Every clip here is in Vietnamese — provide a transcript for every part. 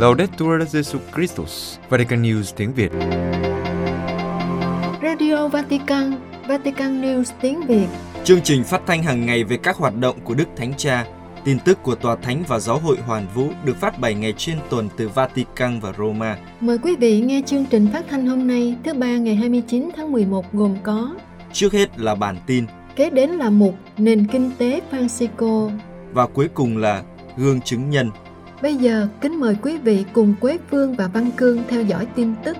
Laudetur Jesu Christus, Vatican News tiếng Việt. Radio Vatican, Vatican News tiếng Việt. Chương trình phát thanh hàng ngày về các hoạt động của Đức Thánh Cha, tin tức của Tòa Thánh và Giáo hội Hoàn Vũ được phát 7 ngày trên tuần từ Vatican và Roma. Mời quý vị nghe chương trình phát thanh hôm nay, thứ Ba ngày 29 tháng 11 gồm có: trước hết là bản tin, kế đến là mục nền kinh tế Phanxicô và cuối cùng là gương chứng nhân. Bây giờ kính mời quý vị cùng Quế Phương và Văn Cương theo dõi tin tức.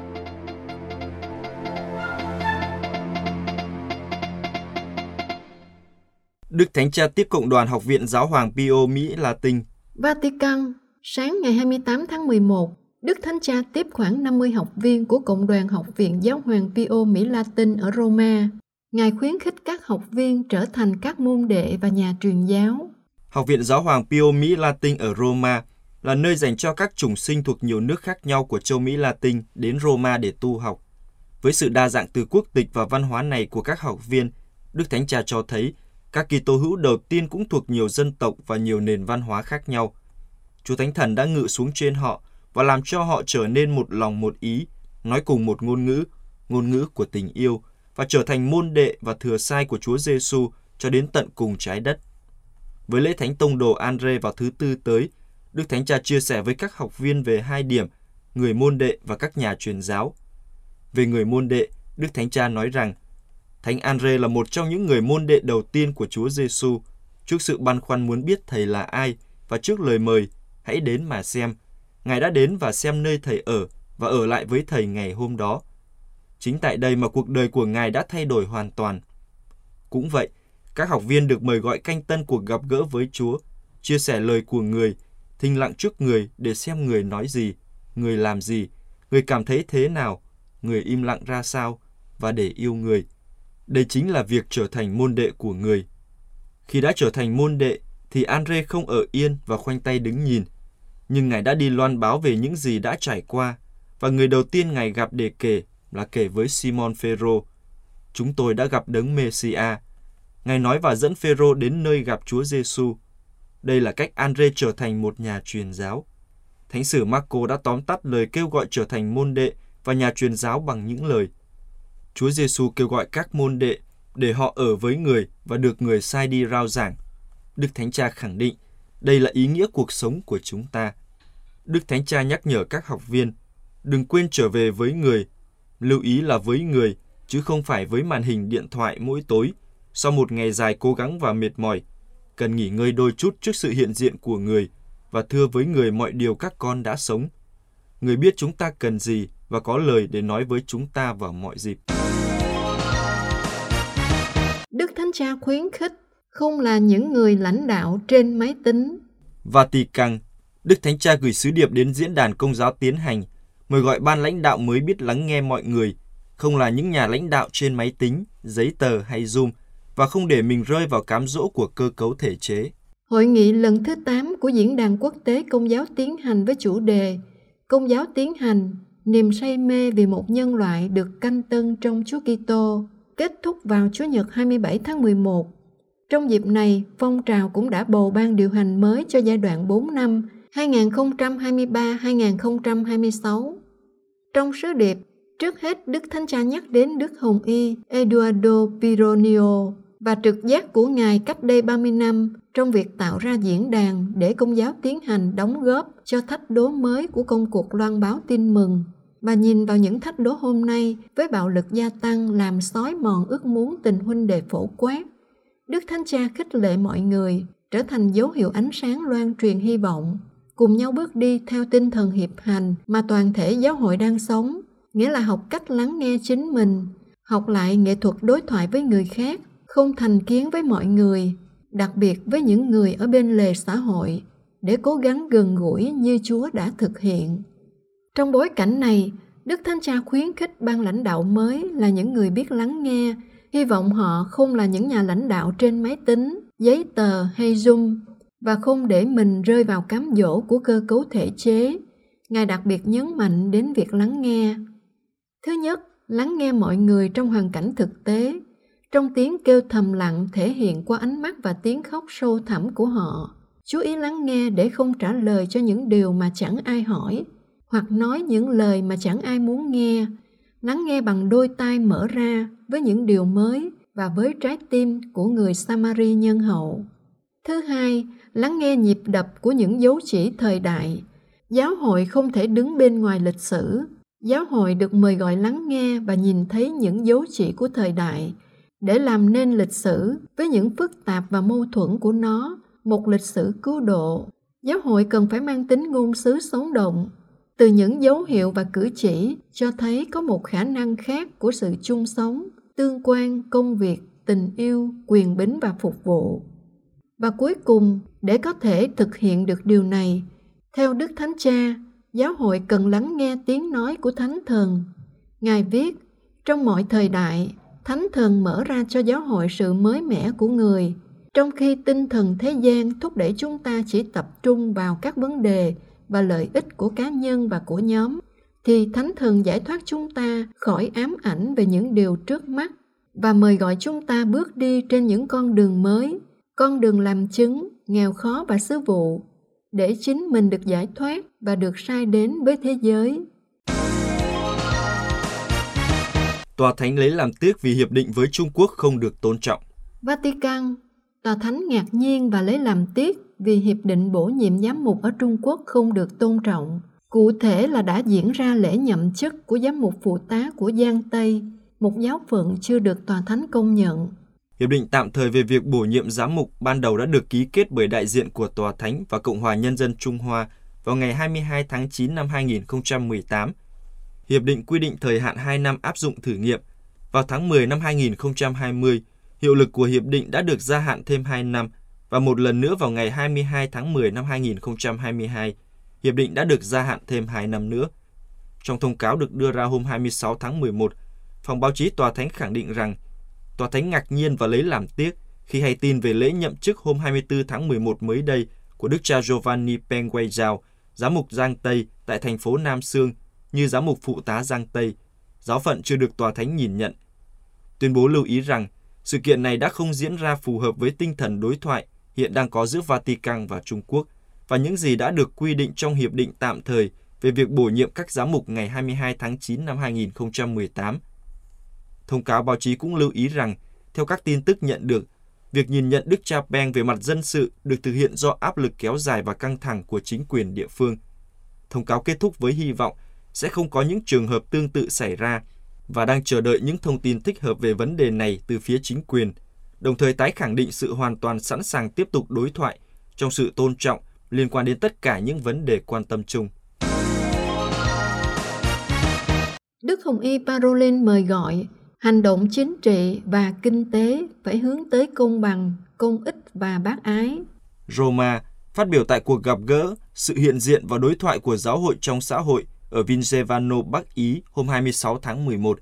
Đức Thánh Cha tiếp Cộng đoàn Học viện Giáo hoàng Pio Mỹ Latin. Vatican, sáng ngày 28 tháng 11, Đức Thánh Cha tiếp khoảng 50 học viên của Cộng đoàn Học viện Giáo hoàng Pio Mỹ Latin ở Roma. Ngài khuyến khích các học viên trở thành các môn đệ và nhà truyền giáo. Học viện Giáo hoàng Pio Mỹ Latin ở Roma là nơi dành cho các chủng sinh thuộc nhiều nước khác nhau của châu Mỹ Latin đến Roma để tu học. Với sự đa dạng từ quốc tịch và văn hóa này của các học viên, Đức Thánh Cha cho thấy các Kitô hữu đầu tiên cũng thuộc nhiều dân tộc và nhiều nền văn hóa khác nhau. Chúa Thánh Thần đã ngự xuống trên họ và làm cho họ trở nên một lòng một ý, nói cùng một ngôn ngữ của tình yêu, và trở thành môn đệ và thừa sai của Chúa Giê-xu cho đến tận cùng trái đất. Với lễ Thánh Tông đồ Andrê vào thứ Tư tới, Đức Thánh Cha chia sẻ với các học viên về hai điểm, người môn đệ và các nhà truyền giáo. Về người môn đệ, Đức Thánh Cha nói rằng, Thánh Andrê là một trong những người môn đệ đầu tiên của Chúa Giê-xu. Trước sự băn khoăn muốn biết Thầy là ai và trước lời mời, hãy đến mà xem. Ngài đã đến và xem nơi Thầy ở và ở lại với Thầy ngày hôm đó. Chính tại đây mà cuộc đời của Ngài đã thay đổi hoàn toàn. Cũng vậy, các học viên được mời gọi canh tân cuộc gặp gỡ với Chúa, chia sẻ lời của Người, thinh lặng trước Người để xem Người nói gì, Người làm gì, Người cảm thấy thế nào, Người im lặng ra sao, và để yêu Người. Đây chính là việc trở thành môn đệ của Người. Khi đã trở thành môn đệ, thì Andrê không ở yên và khoanh tay đứng nhìn. Nhưng Ngài đã đi loan báo về những gì đã trải qua, và người đầu tiên Ngài gặp để kể là kể với Simon Phêrô. Chúng tôi đã gặp Đấng Mê-si-a. Ngài nói và dẫn Phêrô đến nơi gặp Chúa Giê-xu. Đây là cách Andrê trở thành một nhà truyền giáo. Thánh sử Marco đã tóm tắt lời kêu gọi trở thành môn đệ và nhà truyền giáo bằng những lời: Chúa Giê-xu kêu gọi các môn đệ để họ ở với Người và được Người sai đi rao giảng. Đức Thánh Cha khẳng định, đây là ý nghĩa cuộc sống của chúng ta. Đức Thánh Cha nhắc nhở các học viên, đừng quên trở về với Người. Lưu ý là với Người, chứ không phải với màn hình điện thoại mỗi tối. Sau một ngày dài cố gắng và mệt mỏi, cần nghỉ ngơi đôi chút trước sự hiện diện của Người và thưa với Người mọi điều các con đã sống. Người biết chúng ta cần gì và có lời để nói với chúng ta vào mọi dịp. Đức Thánh Cha khuyến khích không là những người lãnh đạo trên máy tính. Vatican, Đức Thánh Cha gửi sứ điệp đến diễn đàn Công giáo tiến hành, mời gọi ban lãnh đạo mới biết lắng nghe mọi người, không là những nhà lãnh đạo trên máy tính, giấy tờ hay Zoom, và không để mình rơi vào cám dỗ của cơ cấu thể chế. Hội nghị lần thứ 8 của Diễn đàn Quốc tế Công giáo tiến hành với chủ đề Công giáo tiến hành, niềm say mê vì một nhân loại được canh tân trong Chúa Kitô, kết thúc vào Chủ nhật 27 tháng 11. Trong dịp này, phong trào cũng đã bầu ban điều hành mới cho giai đoạn 4 năm 2023-2026. Trong sứ điệp, trước hết Đức Thánh Cha nhắc đến Đức Hồng Y Eduardo Pironio và trực giác của Ngài cách đây 30 năm trong việc tạo ra diễn đàn để Công giáo tiến hành đóng góp cho thách đố mới của công cuộc loan báo tin mừng, và nhìn vào những thách đố hôm nay với bạo lực gia tăng làm xói mòn ước muốn tình huynh đệ phổ quát. Đức Thánh Cha khích lệ mọi người trở thành dấu hiệu ánh sáng loan truyền hy vọng, cùng nhau bước đi theo tinh thần hiệp hành mà toàn thể giáo hội đang sống, nghĩa là học cách lắng nghe chính mình, học lại nghệ thuật đối thoại với người khác, không thành kiến với mọi người, đặc biệt với những người ở bên lề xã hội, để cố gắng gần gũi như Chúa đã thực hiện. Trong bối cảnh này, Đức Thánh Cha khuyến khích ban lãnh đạo mới là những người biết lắng nghe, hy vọng họ không là những nhà lãnh đạo trên máy tính, giấy tờ hay Zoom, và không để mình rơi vào cám dỗ của cơ cấu thể chế. Ngài đặc biệt nhấn mạnh đến việc lắng nghe. Thứ nhất, lắng nghe mọi người trong hoàn cảnh thực tế, trong tiếng kêu thầm lặng thể hiện qua ánh mắt và tiếng khóc sâu thẳm của họ. chú ý lắng nghe để không trả lời cho những điều mà chẳng ai hỏi, hoặc nói những lời mà chẳng ai muốn nghe. Lắng nghe bằng đôi tai mở ra với những điều mới và với trái tim của người Samari nhân hậu. Thứ hai, lắng nghe nhịp đập của những dấu chỉ thời đại. Giáo hội không thể đứng bên ngoài lịch sử. Giáo hội được mời gọi lắng nghe và nhìn thấy những dấu chỉ của thời đại để làm nên lịch sử với những phức tạp và mâu thuẫn của nó, một lịch sử cứu độ. Giáo hội cần phải mang tính ngôn sứ sống động. Từ những dấu hiệu và cử chỉ cho thấy có một khả năng khác của sự chung sống, tương quan, công việc, tình yêu, quyền bính và phục vụ. Và cuối cùng, để có thể thực hiện được điều này, theo Đức Thánh Cha, giáo hội cần lắng nghe tiếng nói của Thánh Thần. Ngài viết, trong mọi thời đại, Thánh Thần mở ra cho giáo hội sự mới mẻ của người, trong khi tinh thần thế gian thúc đẩy chúng ta chỉ tập trung vào các vấn đề và lợi ích của cá nhân và của nhóm, thì Thánh Thần giải thoát chúng ta khỏi ám ảnh về những điều trước mắt và mời gọi chúng ta bước đi trên những con đường mới, con đường làm chứng, nghèo khó và sứ vụ, để chính mình được giải thoát và được sai đến với thế giới. Tòa Thánh lấy làm tiếc vì hiệp định với Trung Quốc không được tôn trọng. Vatican, Tòa Thánh ngạc nhiên và lấy làm tiếc vì hiệp định bổ nhiệm giám mục ở Trung Quốc không được tôn trọng. Cụ thể là đã diễn ra lễ nhậm chức của giám mục phụ tá của Giang Tây, một giáo phận chưa được Tòa Thánh công nhận. Hiệp định tạm thời về việc bổ nhiệm giám mục ban đầu đã được ký kết bởi đại diện của Tòa Thánh và Cộng hòa Nhân dân Trung Hoa vào ngày 22 tháng 9 năm 2018. Hiệp định quy định thời hạn 2 năm áp dụng thử nghiệm. Vào tháng 10 năm 2020, hiệu lực của hiệp định đã được gia hạn thêm 2 năm và một lần nữa vào ngày 22 tháng 10 năm 2022, hiệp định đã được gia hạn thêm 2 năm nữa. Trong thông cáo được đưa ra hôm 26 tháng 11, phòng báo chí Tòa Thánh khẳng định rằng Tòa Thánh ngạc nhiên và lấy làm tiếc khi hay tin về lễ nhậm chức hôm 24 tháng 11 mới đây của Đức cha Giovanni Peng Weizhao, giám mục Giang Tây tại thành phố Nam Sương, như giám mục phụ tá Giang Tây, giáo phận chưa được Tòa Thánh nhìn nhận. Tuyên bố lưu ý rằng sự kiện này đã không diễn ra phù hợp với tinh thần đối thoại hiện đang có giữa Vatican và Trung Quốc và những gì đã được quy định trong hiệp định tạm thời về việc bổ nhiệm các giám mục ngày 22 tháng 9 năm 2018. Thông cáo báo chí cũng lưu ý rằng, theo các tin tức nhận được, việc nhìn nhận Đức cha Peng về mặt dân sự được thực hiện do áp lực kéo dài và căng thẳng của chính quyền địa phương. Thông cáo kết thúc với hy vọng sẽ không có những trường hợp tương tự xảy ra và đang chờ đợi những thông tin thích hợp về vấn đề này từ phía chính quyền, đồng thời tái khẳng định sự hoàn toàn sẵn sàng tiếp tục đối thoại trong sự tôn trọng liên quan đến tất cả những vấn đề quan tâm chung. Đức Hồng Y Parolin mời gọi hành động chính trị và kinh tế phải hướng tới công bằng, công ích và bác ái. Roma phát biểu tại cuộc gặp gỡ, sự hiện diện và đối thoại của giáo hội trong xã hội ở Vinsevano, Bắc Ý hôm 26 tháng 11.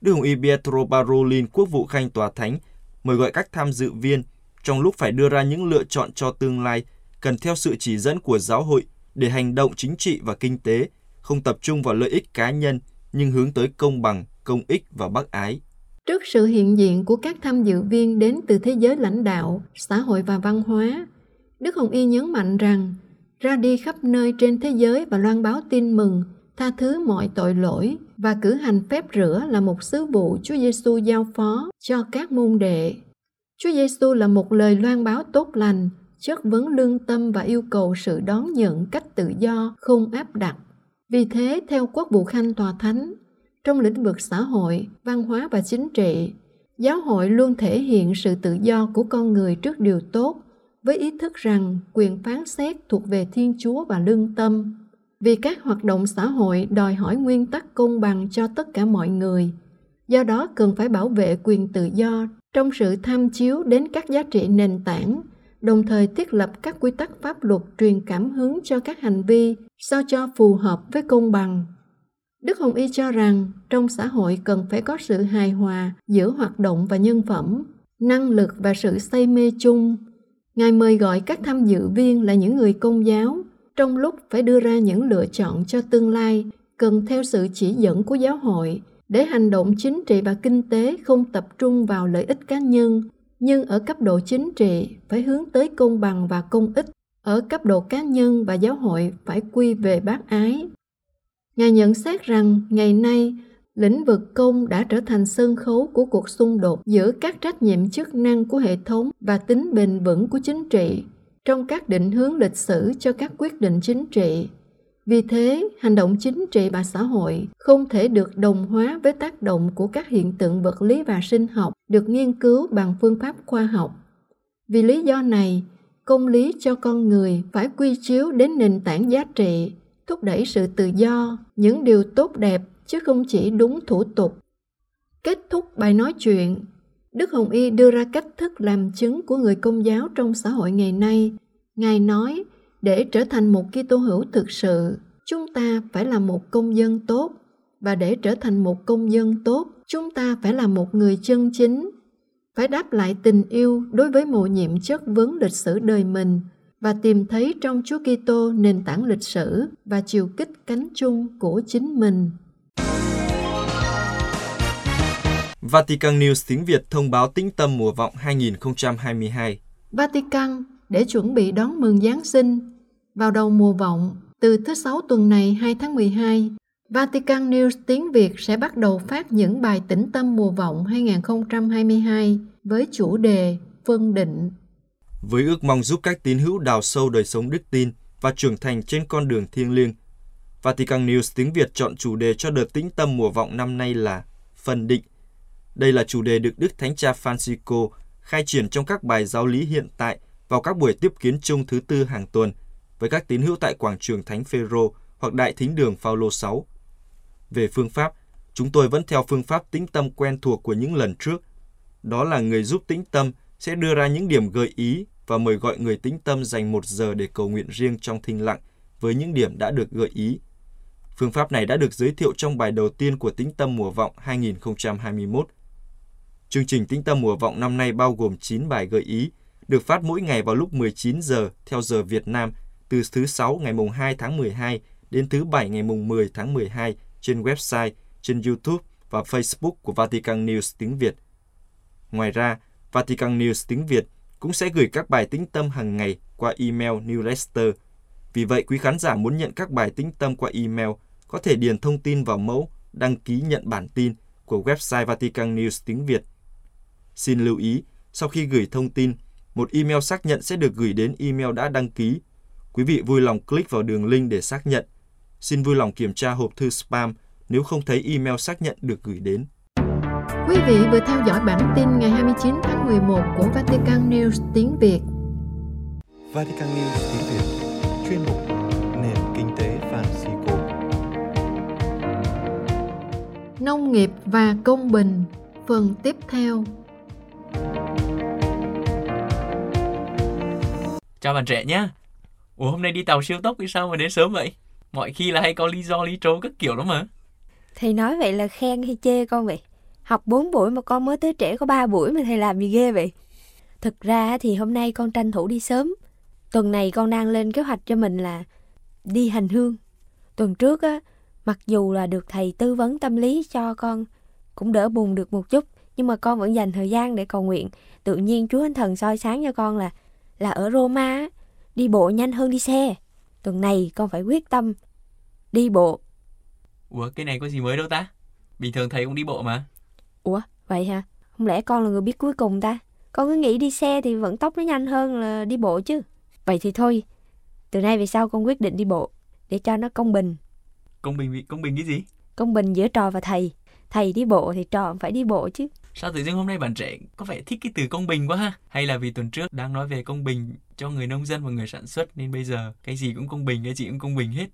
Đức Hồng Y Pietro Parolin, quốc vụ khanh Tòa Thánh, mời gọi các tham dự viên trong lúc phải đưa ra những lựa chọn cho tương lai cần theo sự chỉ dẫn của giáo hội để hành động chính trị và kinh tế, không tập trung vào lợi ích cá nhân nhưng hướng tới công bằng, công ích và bác ái. Trước sự hiện diện của các tham dự viên đến từ thế giới lãnh đạo, xã hội và văn hóa, Đức Hồng Y nhấn mạnh rằng ra đi khắp nơi trên thế giới và loan báo tin mừng, tha thứ mọi tội lỗi và cử hành phép rửa là một sứ vụ Chúa Giê-xu giao phó cho các môn đệ. Chúa Giê-xu là một lời loan báo tốt lành, chất vấn lương tâm và yêu cầu sự đón nhận cách tự do, không áp đặt. Vì thế, theo quốc vụ khanh Tòa Thánh, trong lĩnh vực xã hội, văn hóa và chính trị, giáo hội luôn thể hiện sự tự do của con người trước điều tốt, với ý thức rằng quyền phán xét thuộc về Thiên Chúa và lương tâm. Vì các hoạt động xã hội đòi hỏi nguyên tắc công bằng cho tất cả mọi người, do đó cần phải bảo vệ quyền tự do trong sự tham chiếu đến các giá trị nền tảng, đồng thời thiết lập các quy tắc pháp luật truyền cảm hứng cho các hành vi sao cho phù hợp với công bằng. Đức Hồng Y cho rằng trong xã hội cần phải có sự hài hòa giữa hoạt động và nhân phẩm, năng lực và sự say mê chung. Ngài mời gọi các tham dự viên là những người công giáo, trong lúc phải đưa ra những lựa chọn cho tương lai, cần theo sự chỉ dẫn của giáo hội để hành động chính trị và kinh tế không tập trung vào lợi ích cá nhân, nhưng ở cấp độ chính trị phải hướng tới công bằng và công ích, ở cấp độ cá nhân và giáo hội phải quy về bác ái. Ngài nhận xét rằng ngày nay, lĩnh vực công đã trở thành sân khấu của cuộc xung đột giữa các trách nhiệm chức năng của hệ thống và tính bền vững của chính trị trong các định hướng lịch sử cho các quyết định chính trị. Vì thế, hành động chính trị và xã hội không thể được đồng hóa với tác động của các hiện tượng vật lý và sinh học được nghiên cứu bằng phương pháp khoa học. Vì lý do này, công lý cho con người phải quy chiếu đến nền tảng giá trị, thúc đẩy sự tự do, những điều tốt đẹp, chứ không chỉ đúng thủ tục. Kết thúc bài nói chuyện, Đức Hồng Y đưa ra cách thức làm chứng của người Công giáo trong xã hội ngày nay. Ngài nói, để trở thành một Kitô hữu thực sự, chúng ta phải là một công dân tốt, và để trở thành một công dân tốt, chúng ta phải là một người chân chính, phải đáp lại tình yêu đối với mầu nhiệm chất vấn lịch sử đời mình và tìm thấy trong Chúa Kitô nền tảng lịch sử và chiều kích cánh chung của chính mình. Vatican News tiếng Việt thông báo tĩnh tâm mùa vọng 2022. Vatican, để chuẩn bị đón mừng Giáng sinh, vào đầu mùa vọng, từ thứ Sáu tuần này 2 tháng 12, Vatican News tiếng Việt sẽ bắt đầu phát những bài tĩnh tâm mùa vọng 2022 với chủ đề Phân định. Với ước mong giúp các tín hữu đào sâu đời sống đức tin và trưởng thành trên con đường thiêng liêng, Vatican News tiếng Việt chọn chủ đề cho đợt tĩnh tâm mùa vọng năm nay là Phân định. Đây là chủ đề được Đức Thánh Cha Phanxicô khai triển trong các bài giáo lý hiện tại vào các buổi tiếp kiến chung thứ Tư hàng tuần với các tín hữu tại quảng trường Thánh Phêrô hoặc Đại Thính đường Phaolô 6. Về phương pháp, chúng tôi vẫn theo phương pháp tĩnh tâm quen thuộc của những lần trước. Đó là người giúp tĩnh tâm sẽ đưa ra những điểm gợi ý và mời gọi người tĩnh tâm dành 1 giờ để cầu nguyện riêng trong thinh lặng với những điểm đã được gợi ý. Phương pháp này đã được giới thiệu trong bài đầu tiên của tĩnh tâm mùa vọng 2021. Chương trình tĩnh tâm mùa vọng năm nay bao gồm 9 bài gợi ý, được phát mỗi ngày vào lúc 19 giờ theo giờ Việt Nam, từ thứ 6 ngày mùng 2 tháng 12 đến thứ 7 ngày mùng 10 tháng 12 trên website, trên YouTube và Facebook của Vatican News tiếng Việt. Ngoài ra, Vatican News tiếng Việt cũng sẽ gửi các bài tĩnh tâm hàng ngày qua email newsletter. Vì vậy, quý khán giả muốn nhận các bài tĩnh tâm qua email có thể điền thông tin vào mẫu đăng ký nhận bản tin của website Vatican News tiếng Việt. Xin lưu ý, sau khi gửi thông tin, một email xác nhận sẽ được gửi đến email đã đăng ký. Quý vị vui lòng click vào đường link để xác nhận. Xin vui lòng kiểm tra hộp thư spam nếu không thấy email xác nhận được gửi đến. Quý vị vừa theo dõi bản tin ngày 29 tháng 11 của Vatican News tiếng Việt. Vatican News tiếng Việt, chuyên mục Nền Kinh tế Phanxicô. Nông nghiệp và công bình, phần tiếp theo. Chào bạn trẻ nhé. Ủa hôm nay đi tàu siêu tốc đi sao mà đến sớm vậy? Mọi khi là hay có lý do lý trố các kiểu lắm mà. Thầy nói vậy là khen hay chê con vậy? Học 4 buổi mà con mới tới trễ có 3 buổi mà thầy làm gì ghê vậy? Thực ra thì hôm nay con tranh thủ đi sớm. Tuần này con đang lên kế hoạch cho mình là đi hành hương. Tuần trước á, mặc dù là được thầy tư vấn tâm lý cho con cũng đỡ buồn được một chút, nhưng mà con vẫn dành thời gian để cầu nguyện. Tự nhiên Chúa Thánh Thần soi sáng cho con là ở Roma đi bộ nhanh hơn đi xe. Tuần này con phải quyết tâm đi bộ. Ủa cái này có gì mới đâu ta? Bình thường thầy cũng đi bộ mà. Ủa vậy hả? Không lẽ con là người biết cuối cùng ta? Con cứ nghĩ đi xe thì vận tốc nó nhanh hơn là đi bộ chứ. Vậy thì thôi, từ nay về sau con quyết định đi bộ để cho nó công bình. Công bình cái gì? Công bình giữa trò và thầy. Thầy đi bộ thì trò cũng phải đi bộ chứ. Sao tự dưng hôm nay bạn trẻ có vẻ thích cái từ công bình quá ha? Hay là vì tuần trước đang nói về công bình cho người nông dân và người sản xuất nên bây giờ cái gì cũng công bình, cái gì cũng công bình hết.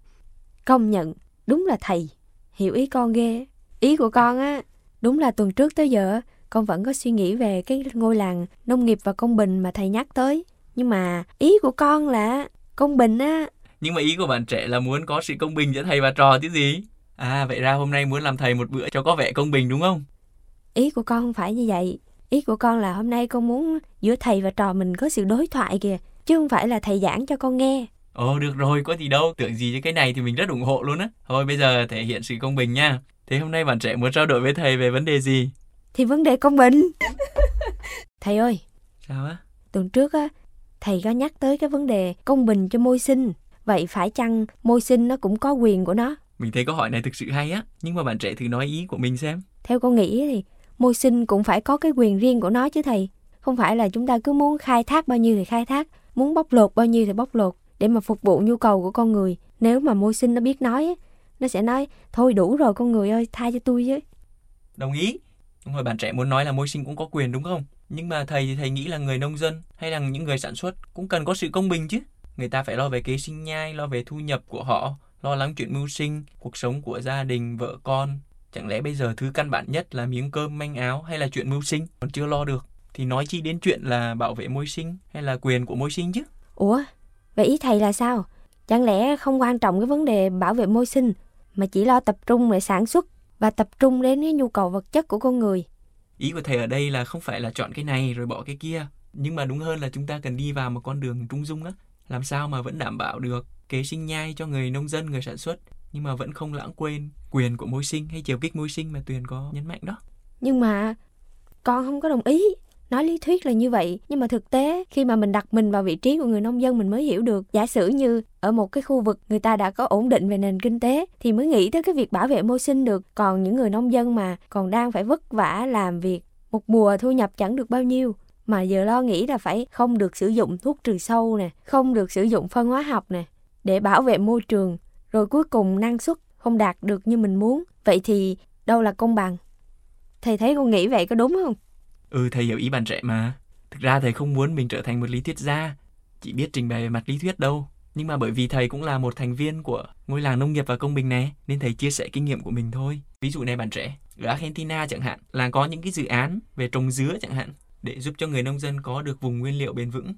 Công nhận, đúng là thầy hiểu ý con ghê. Ý của con á, đúng là tuần trước tới giờ con vẫn có suy nghĩ về cái ngôi làng nông nghiệp và công bình mà thầy nhắc tới. Nhưng mà ý của con là công bình á. Nhưng mà ý của bạn trẻ là muốn có sự công bình giữa thầy và trò chứ gì? À vậy ra hôm nay muốn làm thầy một bữa cho có vẻ công bình đúng không? Ý của con không phải như vậy. Ý của con là hôm nay con muốn giữa thầy và trò mình có sự đối thoại kìa, chứ không phải là thầy giảng cho con nghe. Ồ được rồi, có gì đâu. Tưởng gì chứ cái này thì mình rất ủng hộ luôn á. Thôi bây giờ thể hiện sự công bình nha. Thế hôm nay bạn trẻ muốn trao đổi với thầy về vấn đề gì? Thì vấn đề công bình. Thầy ơi. Sao á? Tuần trước á, thầy có nhắc tới cái vấn đề công bình cho môi sinh. Vậy phải chăng môi sinh nó cũng có quyền của nó? Mình thấy câu hỏi này thực sự hay á, nhưng mà bạn trẻ thử nói ý của mình xem. Theo con nghĩ thì môi sinh cũng phải có cái quyền riêng của nó chứ thầy. Không phải là chúng ta cứ muốn khai thác bao nhiêu thì khai thác, muốn bóc lột bao nhiêu thì bóc lột để mà phục vụ nhu cầu của con người. Nếu mà môi sinh nó biết nói ấy, nó sẽ nói thôi đủ rồi con người ơi, tha cho tôi chứ. Đồng ý. Đúng rồi, bạn trẻ muốn nói là môi sinh cũng có quyền đúng không? Nhưng mà thầy thì thầy nghĩ là người nông dân hay là những người sản xuất cũng cần có sự công bình chứ. Người ta phải lo về kế sinh nhai, lo về thu nhập của họ, lo lắng chuyện mưu sinh, cuộc sống của gia đình, vợ con. Chẳng lẽ bây giờ thứ căn bản nhất là miếng cơm, manh áo hay là chuyện mưu sinh còn chưa lo được, thì nói chi đến chuyện là bảo vệ môi sinh hay là quyền của môi sinh chứ? Ủa? Vậy ý thầy là sao? Chẳng lẽ không quan trọng cái vấn đề bảo vệ môi sinh mà chỉ lo tập trung để sản xuất và tập trung đến cái nhu cầu vật chất của con người? Ý của thầy ở đây là không phải là chọn cái này rồi bỏ cái kia, nhưng mà đúng hơn là chúng ta cần đi vào một con đường trung dung á. Làm sao mà vẫn đảm bảo được kế sinh nhai cho người nông dân, người sản xuất, nhưng mà vẫn không lãng quên quyền của môi sinh hay chiều kích môi sinh mà Tuyền có nhấn mạnh đó. Nhưng mà con không có đồng ý. Nói lý thuyết là như vậy, nhưng mà thực tế khi mà mình đặt mình vào vị trí của người nông dân mình mới hiểu được. Giả sử như ở một cái khu vực người ta đã có ổn định về nền kinh tế thì mới nghĩ tới cái việc bảo vệ môi sinh được. Còn những người nông dân mà còn đang phải vất vả làm việc, một mùa thu nhập chẳng được bao nhiêu, mà giờ lo nghĩ là phải không được sử dụng thuốc trừ sâu nè, không được sử dụng phân hóa học nè, để bảo vệ môi trường, rồi cuối cùng năng suất không đạt được như mình muốn. Vậy thì đâu là công bằng? Thầy thấy con nghĩ vậy có đúng không? Ừ, thầy hiểu ý bạn trẻ mà. Thực ra thầy không muốn mình trở thành một lý thuyết gia, chỉ biết trình bày về mặt lý thuyết đâu. Nhưng mà bởi vì thầy cũng là một thành viên của ngôi làng nông nghiệp và công bình này, nên thầy chia sẻ kinh nghiệm của mình thôi. Ví dụ này bạn trẻ, ở Argentina chẳng hạn, là có những cái dự án về trồng dứa chẳng hạn, để giúp cho người nông dân có được vùng nguyên liệu bền vững,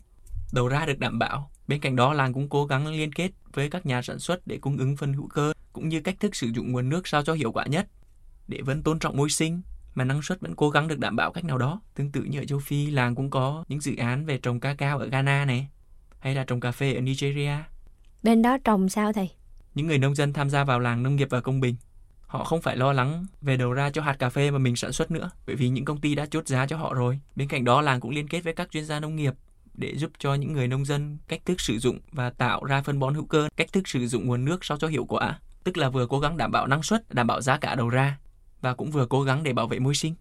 đầu ra được đảm bảo. Bên cạnh đó, làng cũng cố gắng liên kết với các nhà sản xuất để cung ứng phân hữu cơ, cũng như cách thức sử dụng nguồn nước sao cho hiệu quả nhất, để vẫn tôn trọng môi sinh mà năng suất vẫn cố gắng được đảm bảo cách nào đó. Tương tự như ở châu Phi, làng cũng có những dự án về trồng cacao ở Ghana này, hay là trồng cà phê ở Nigeria. Bên đó trồng sao thầy? Những người nông dân tham gia vào làng nông nghiệp và công bình, họ không phải lo lắng về đầu ra cho hạt cà phê mà mình sản xuất nữa, bởi vì những công ty đã chốt giá cho họ rồi. Bên cạnh đó, làng cũng liên kết với các chuyên gia nông nghiệp để giúp cho những người nông dân cách thức sử dụng và tạo ra phân bón hữu cơ, cách thức sử dụng nguồn nước sao cho hiệu quả, tức là vừa cố gắng đảm bảo năng suất, đảm bảo giá cả đầu ra, và cũng vừa cố gắng để bảo vệ môi sinh.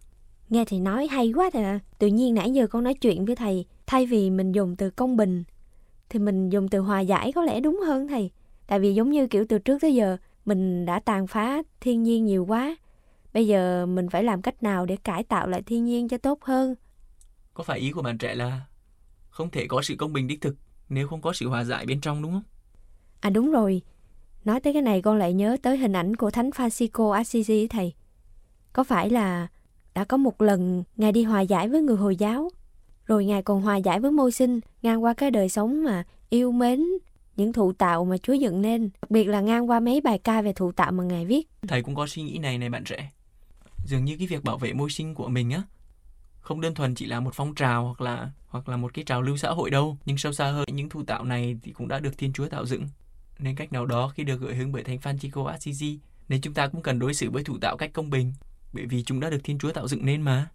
Nghe thầy nói hay quá thầy ạ. Tự nhiên nãy giờ con nói chuyện với thầy, thay vì mình dùng từ công bình thì mình dùng từ hòa giải có lẽ đúng hơn thầy. Tại vì giống như kiểu từ trước tới giờ mình đã tàn phá thiên nhiên nhiều quá, bây giờ mình phải làm cách nào để cải tạo lại thiên nhiên cho tốt hơn. Có phải ý của bạn trẻ là không thể có sự công bình đích thực nếu không có sự hòa giải bên trong đúng không? À đúng rồi. Nói tới cái này con lại nhớ tới hình ảnh của Thánh Phanxicô Assisi thầy. Có phải là đã có một lần Ngài đi hòa giải với người Hồi giáo, rồi Ngài còn hòa giải với môi sinh, ngang qua cái đời sống mà yêu mến những thụ tạo mà Chúa dựng nên, đặc biệt là ngang qua mấy bài ca về thụ tạo mà Ngài viết. Thầy cũng có suy nghĩ này bạn trẻ. Dường như cái việc bảo vệ môi sinh của mình á, không đơn thuần chỉ là một phong trào hoặc là một cái trào lưu xã hội đâu, nhưng sâu xa hơn, những thụ tạo này thì cũng đã được Thiên Chúa tạo dựng. Nên cách nào đó khi được gợi hứng bởi Thánh Phanxicô Assisi, nên chúng ta cũng cần đối xử với thụ tạo cách công bình, bởi vì chúng đã được Thiên Chúa tạo dựng nên mà.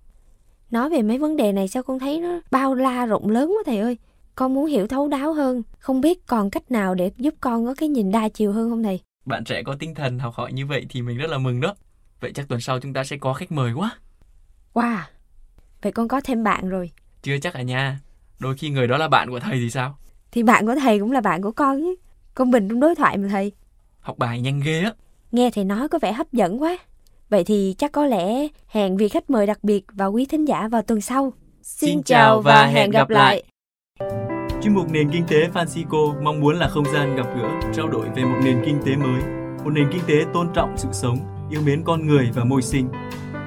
Nói về mấy vấn đề này sao con thấy nó bao la rộng lớn quá thầy ơi. Con muốn hiểu thấu đáo hơn, không biết còn cách nào để giúp con có cái nhìn đa chiều hơn không thầy? Bạn trẻ có tinh thần học hỏi như vậy thì mình rất là mừng đó. Vậy chắc tuần sau chúng ta sẽ có khách mời quá. Wow, vậy con có thêm bạn rồi. Chưa chắc à nha, đôi khi người đó là bạn của thầy thì sao? Thì bạn của thầy cũng là bạn của con chứ. Công bình trong đối thoại mà thầy. Học bài nhanh ghê á. Nghe thầy nói có vẻ hấp dẫn quá. Vậy thì chắc có lẽ hẹn vị khách mời đặc biệt và quý thính giả vào tuần sau. Xin chào và hẹn gặp lại. Chuyên mục Nền Kinh tế Phanxicô mong muốn là không gian gặp gỡ, trao đổi về một nền kinh tế mới. Một nền kinh tế tôn trọng sự sống, yêu mến con người và môi sinh.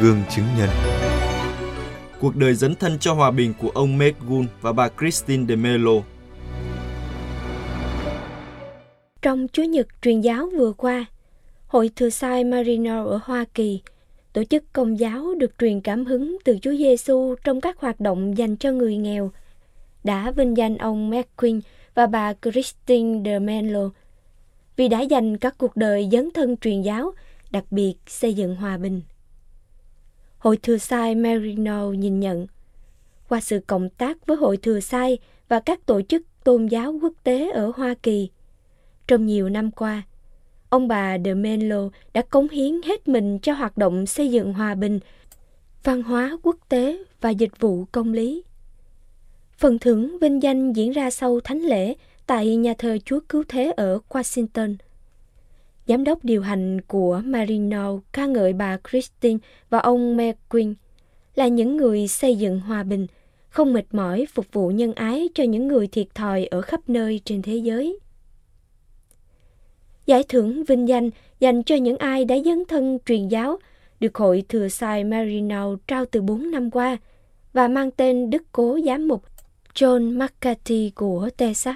Gương chứng nhân. Cuộc đời dấn thân cho hòa bình của ông Mae Quinn và bà Christine De Mello Trong Chủ nhật truyền giáo vừa qua, Hội thừa sai Marino ở Hoa Kỳ, tổ chức công giáo được truyền cảm hứng từ Chúa Giê-xu trong các hoạt động dành cho người nghèo, đã vinh danh ông Mae Quinn và bà Christine De Mello vì đã dành các cuộc đời dấn thân truyền giáo, đặc biệt xây dựng hòa bình. Hội thừa sai Marino nhìn nhận, qua sự cộng tác với Hội thừa sai và các tổ chức tôn giáo quốc tế ở Hoa Kỳ, trong nhiều năm qua, ông bà De Mello đã cống hiến hết mình cho hoạt động xây dựng hòa bình, văn hóa quốc tế và dịch vụ công lý. Phần thưởng vinh danh diễn ra sau thánh lễ tại nhà thờ Chúa Cứu Thế ở Washington. Giám đốc điều hành của Marino ca ngợi bà Kristin và ông Mae Quinn là những người xây dựng hòa bình, không mệt mỏi phục vụ nhân ái cho những người thiệt thòi ở khắp nơi trên thế giới. Giải thưởng vinh danh dành cho những ai đã dấn thân truyền giáo được Hội thừa sai Marino trao từ 4 năm qua và mang tên Đức Cố Giám mục John McCarthy của Texas,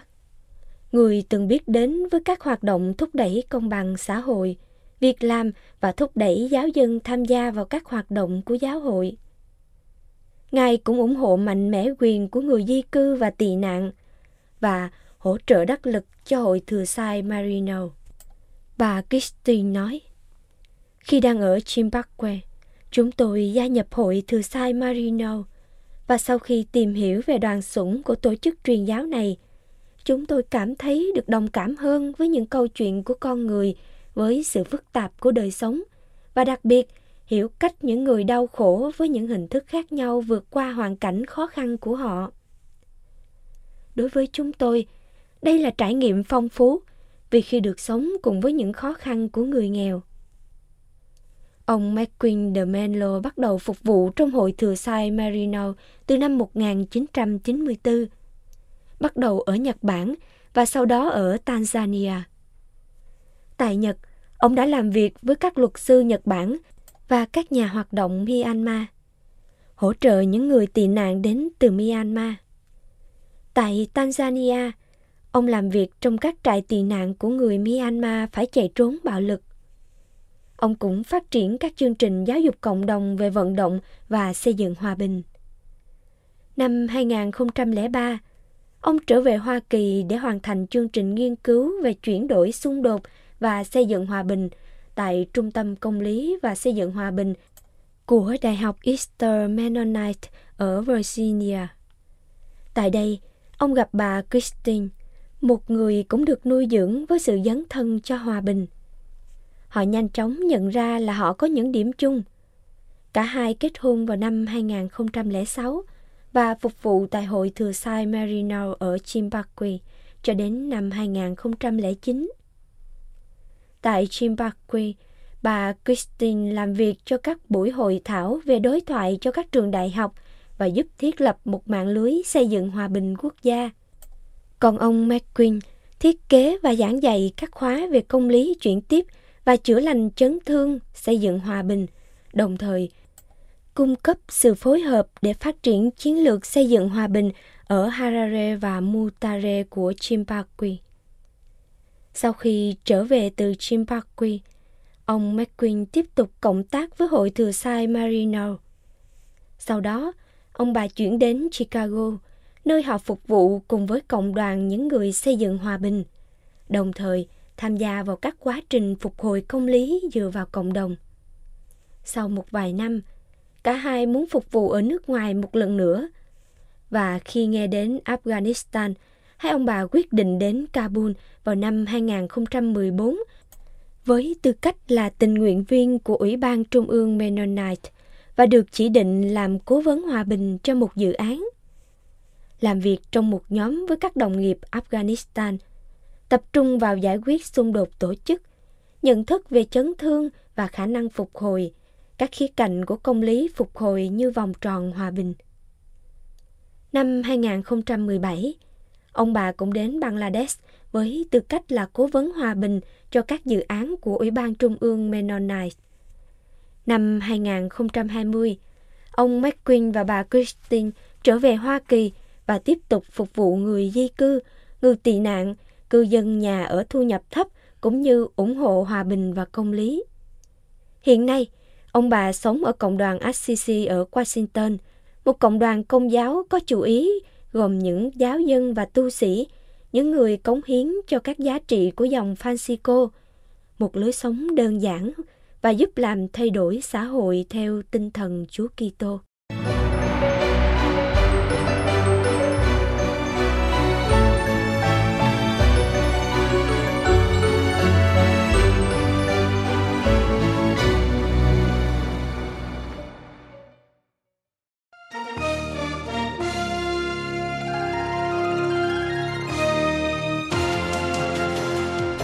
người từng biết đến với các hoạt động thúc đẩy công bằng xã hội, việc làm và thúc đẩy giáo dân tham gia vào các hoạt động của giáo hội. Ngài cũng ủng hộ mạnh mẽ quyền của người di cư và tị nạn và hỗ trợ đắc lực cho Hội thừa sai Marino. Bà Christine nói, khi đang ở Chimpaqui, chúng tôi gia nhập Hội thừa sai Marino và sau khi tìm hiểu về đoàn xủng của tổ chức truyền giáo này, chúng tôi cảm thấy được đồng cảm hơn với những câu chuyện của con người, với sự phức tạp của đời sống và đặc biệt hiểu cách những người đau khổ với những hình thức khác nhau vượt qua hoàn cảnh khó khăn của họ. Đối với chúng tôi, đây là trải nghiệm phong phú vì khi được sống cùng với những khó khăn của người nghèo. Ông Mae Quinn De Mello bắt đầu phục vụ trong Hội thừa sai Marino từ năm 1994, bắt đầu ở Nhật Bản và sau đó ở Tanzania. Tại Nhật, ông đã làm việc với các luật sư Nhật Bản và các nhà hoạt động Myanmar, hỗ trợ những người tị nạn đến từ Myanmar. Tại Tanzania, ông làm việc trong các trại tị nạn của người Myanmar phải chạy trốn bạo lực. Ông cũng phát triển các chương trình giáo dục cộng đồng về vận động và xây dựng hòa bình. Năm 2003, ông trở về Hoa Kỳ để hoàn thành chương trình nghiên cứu về chuyển đổi xung đột và xây dựng hòa bình tại Trung tâm Công lý và Xây dựng Hòa bình của Đại học Eastern Mennonite ở Virginia. Tại đây, ông gặp bà Kristin, một người cũng được nuôi dưỡng với sự dấn thân cho hòa bình. Họ nhanh chóng nhận ra là họ có những điểm chung. Cả hai kết hôn vào năm 2006 và phục vụ tại Hội thừa sai Marino ở Chimpaqui cho đến năm 2009. Tại Zimbabwe, bà Kristin làm việc cho các buổi hội thảo về đối thoại cho các trường đại học và giúp thiết lập một mạng lưới xây dựng hòa bình quốc gia. Còn ông Mae Quinn thiết kế và giảng dạy các khóa về công lý chuyển tiếp và chữa lành chấn thương, xây dựng hòa bình, đồng thời cung cấp sự phối hợp để phát triển chiến lược xây dựng hòa bình ở Harare và Mutare của Zimbabwe. Sau khi trở về từ Chimpaqui, ông Mae Quinn tiếp tục cộng tác với Hội thừa sai Marino. Sau đó, ông bà chuyển đến Chicago, nơi họ phục vụ cùng với cộng đoàn những người xây dựng hòa bình, đồng thời tham gia vào các quá trình phục hồi công lý dựa vào cộng đồng. Sau một vài năm, cả hai muốn phục vụ ở nước ngoài một lần nữa. Và khi nghe đến Afghanistan, hai ông bà quyết định đến Kabul vào năm 2014 với tư cách là tình nguyện viên của Ủy ban Trung ương Mennonite và được chỉ định làm cố vấn hòa bình cho một dự án. Làm việc trong một nhóm với các đồng nghiệp Afghanistan, tập trung vào giải quyết xung đột tổ chức, nhận thức về chấn thương và khả năng phục hồi, các khía cạnh của công lý phục hồi như vòng tròn hòa bình. Năm 2017, ông bà cũng đến Bangladesh với tư cách là cố vấn hòa bình cho các dự án của Ủy ban Trung ương Mennonite. Năm 2020, ông Mae Quinn và bà Kristin trở về Hoa Kỳ và tiếp tục phục vụ người di cư, người tị nạn, cư dân nhà ở thu nhập thấp cũng như ủng hộ hòa bình và công lý. Hiện nay, ông bà sống ở cộng đoàn Assisi ở Washington, một cộng đoàn công giáo có chủ ý gồm những giáo dân và tu sĩ, những người cống hiến cho các giá trị của dòng Phanxicô, một lối sống đơn giản và giúp làm thay đổi xã hội theo tinh thần Chúa Kitô.